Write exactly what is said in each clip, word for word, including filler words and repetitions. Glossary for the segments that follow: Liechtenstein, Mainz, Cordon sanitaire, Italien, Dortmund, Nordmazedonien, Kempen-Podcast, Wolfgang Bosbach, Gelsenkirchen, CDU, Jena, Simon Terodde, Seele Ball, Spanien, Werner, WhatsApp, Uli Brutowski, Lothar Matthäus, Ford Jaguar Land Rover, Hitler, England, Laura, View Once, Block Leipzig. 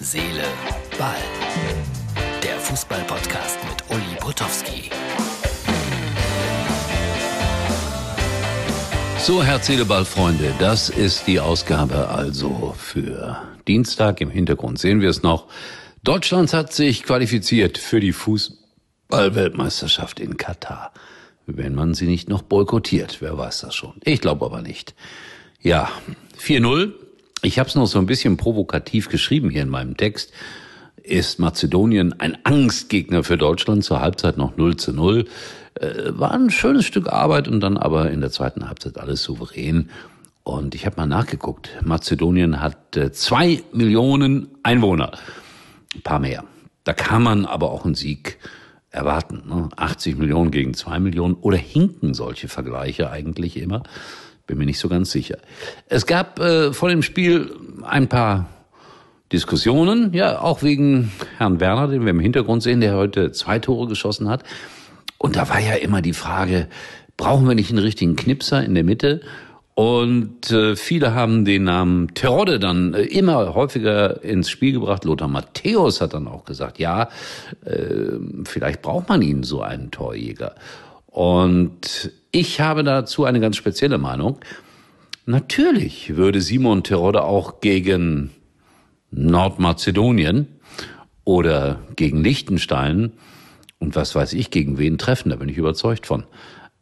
Seele, Ball. Der Fußball-Podcast mit Uli Brutowski. So, Herz, Seele, Ball, Freunde, das ist die Ausgabe also für Dienstag. Im Hintergrund sehen wir es noch. Deutschland hat sich qualifiziert für die Fußball-Weltmeisterschaft in Katar. Wenn man sie nicht noch boykottiert, wer weiß das schon. Ich glaube aber nicht. Ja, vier null. Ich habe es noch so ein bisschen provokativ geschrieben hier in meinem Text. Ist Mazedonien ein Angstgegner für Deutschland? Zur Halbzeit noch null zu null. Äh, war ein schönes Stück Arbeit und dann aber in der zweiten Halbzeit alles souverän. Und ich habe mal nachgeguckt. Mazedonien hat äh, zwei Millionen Einwohner. Ein paar mehr. Da kann man aber auch einen Sieg erwarten. Ne? achtzig Millionen gegen zwei Millionen. Oder hinken solche Vergleiche eigentlich immer? Bin mir nicht so ganz sicher. Es gab äh, vor dem Spiel ein paar Diskussionen, ja, auch wegen Herrn Werner, den wir im Hintergrund sehen, der heute zwei Tore geschossen hat. Und da war ja immer die Frage, brauchen wir nicht einen richtigen Knipser in der Mitte? Und äh, viele haben den Namen Terodde dann äh, immer häufiger ins Spiel gebracht. Lothar Matthäus hat dann auch gesagt, ja, äh, vielleicht braucht man ihn, so einen Torjäger. Und ich habe dazu eine ganz spezielle Meinung. Natürlich würde Simon Terodde auch gegen Nordmazedonien oder gegen Liechtenstein und was weiß ich gegen wen treffen, da bin ich überzeugt von.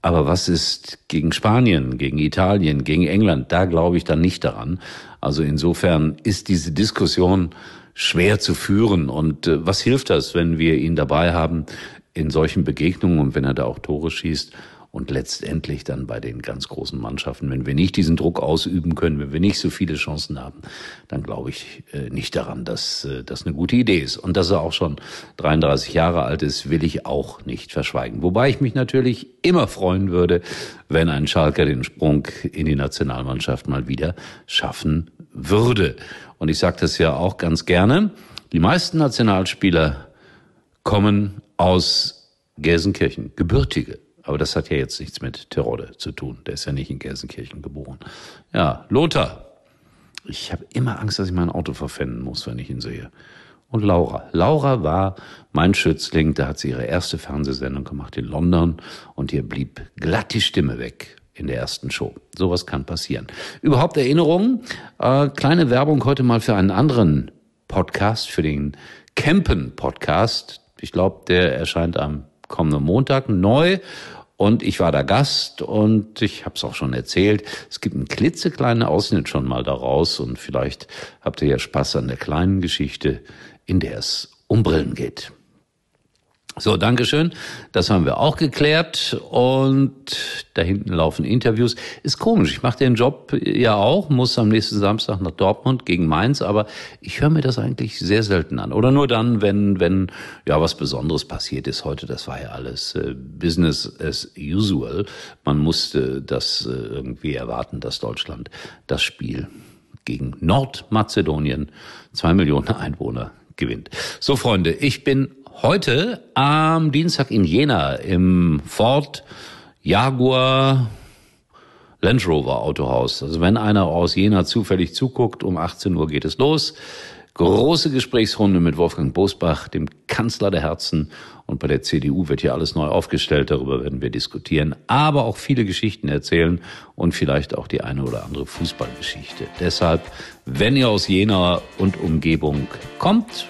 Aber was ist gegen Spanien, gegen Italien, gegen England? Da glaube ich dann nicht daran. Also insofern ist diese Diskussion schwer zu führen. Und was hilft das, wenn wir ihn dabei haben in solchen Begegnungen und wenn er da auch Tore schießt? Und letztendlich dann bei den ganz großen Mannschaften, wenn wir nicht diesen Druck ausüben können, wenn wir nicht so viele Chancen haben, dann glaube ich äh, nicht daran, dass äh, das eine gute Idee ist. Und dass er auch schon dreiunddreißig Jahre alt ist, will ich auch nicht verschweigen. Wobei ich mich natürlich immer freuen würde, wenn ein Schalker den Sprung in die Nationalmannschaft mal wieder schaffen würde. Und ich sage das ja auch ganz gerne. Die meisten Nationalspieler kommen aus Gelsenkirchen, gebürtige. Aber das hat ja jetzt nichts mit Terodde zu tun. Der ist ja nicht in Gelsenkirchen geboren. Ja, Lothar. Ich habe immer Angst, dass ich mein Auto verpfänden muss, wenn ich ihn sehe. Und Laura. Laura war mein Schützling. Da hat sie ihre erste Fernsehsendung gemacht in London. Und hier blieb glatt die Stimme weg in der ersten Show. Sowas kann passieren. Überhaupt Erinnerungen. Äh, kleine Werbung heute mal für einen anderen Podcast, für den Kempen-Podcast. Ich glaube, der erscheint am kommenden Montag neu. Und ich war da Gast und ich habe es auch schon erzählt. Es gibt einen klitzekleinen Ausschnitt schon mal daraus und vielleicht habt ihr ja Spaß an der kleinen Geschichte, in der es um Brillen geht. So, Dankeschön. Das haben wir auch geklärt und da hinten laufen Interviews. Ist komisch, ich mache den Job ja auch, muss am nächsten Samstag nach Dortmund gegen Mainz, aber ich höre mir das eigentlich sehr selten an. Oder nur dann, wenn wenn ja was Besonderes passiert ist heute. Das war ja alles äh, Business as usual. Man musste das äh, irgendwie erwarten, dass Deutschland das Spiel gegen Nordmazedonien, zwei Millionen Einwohner, gewinnt. So, Freunde, ich bin heute am Dienstag in Jena im Ford Jaguar Land Rover Autohaus. Also wenn einer aus Jena zufällig zuguckt, um achtzehn Uhr geht es los. Große Gesprächsrunde mit Wolfgang Bosbach, dem Kanzler der Herzen. Und bei der C D U wird hier alles neu aufgestellt. Darüber werden wir diskutieren, aber auch viele Geschichten erzählen und vielleicht auch die eine oder andere Fußballgeschichte. Deshalb, wenn ihr aus Jena und Umgebung kommt,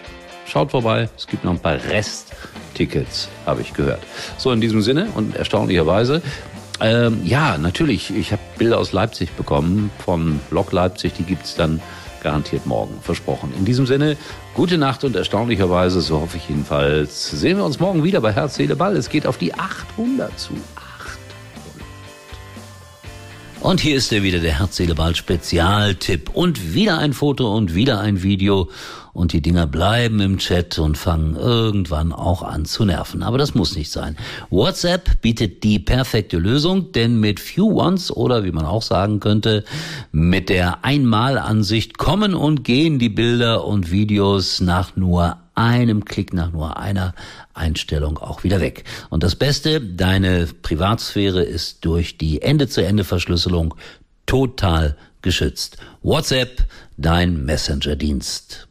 schaut vorbei, es gibt noch ein paar Resttickets, habe ich gehört. So, in diesem Sinne und erstaunlicherweise, ähm, ja, natürlich, ich habe Bilder aus Leipzig bekommen, von Block Leipzig, die gibt's dann garantiert morgen, versprochen. In diesem Sinne, gute Nacht und erstaunlicherweise, so hoffe ich jedenfalls, sehen wir uns morgen wieder bei Herz, Seele, Ball. Es geht auf die achthundert zu. Und hier ist er wieder, der Herz-Seele-Ball-Spezialtipp. Und wieder ein Foto und wieder ein Video. Und die Dinger bleiben im Chat und fangen irgendwann auch an zu nerven. Aber das muss nicht sein. WhatsApp bietet die perfekte Lösung, denn mit View Once oder wie man auch sagen könnte, mit der Einmalansicht kommen und gehen die Bilder und Videos nach nur einem Klick, nach nur einer Einstellung auch wieder weg. Und das Beste, deine Privatsphäre ist durch die Ende-zu-Ende-Verschlüsselung total geschützt. WhatsApp, dein Messenger-Dienst.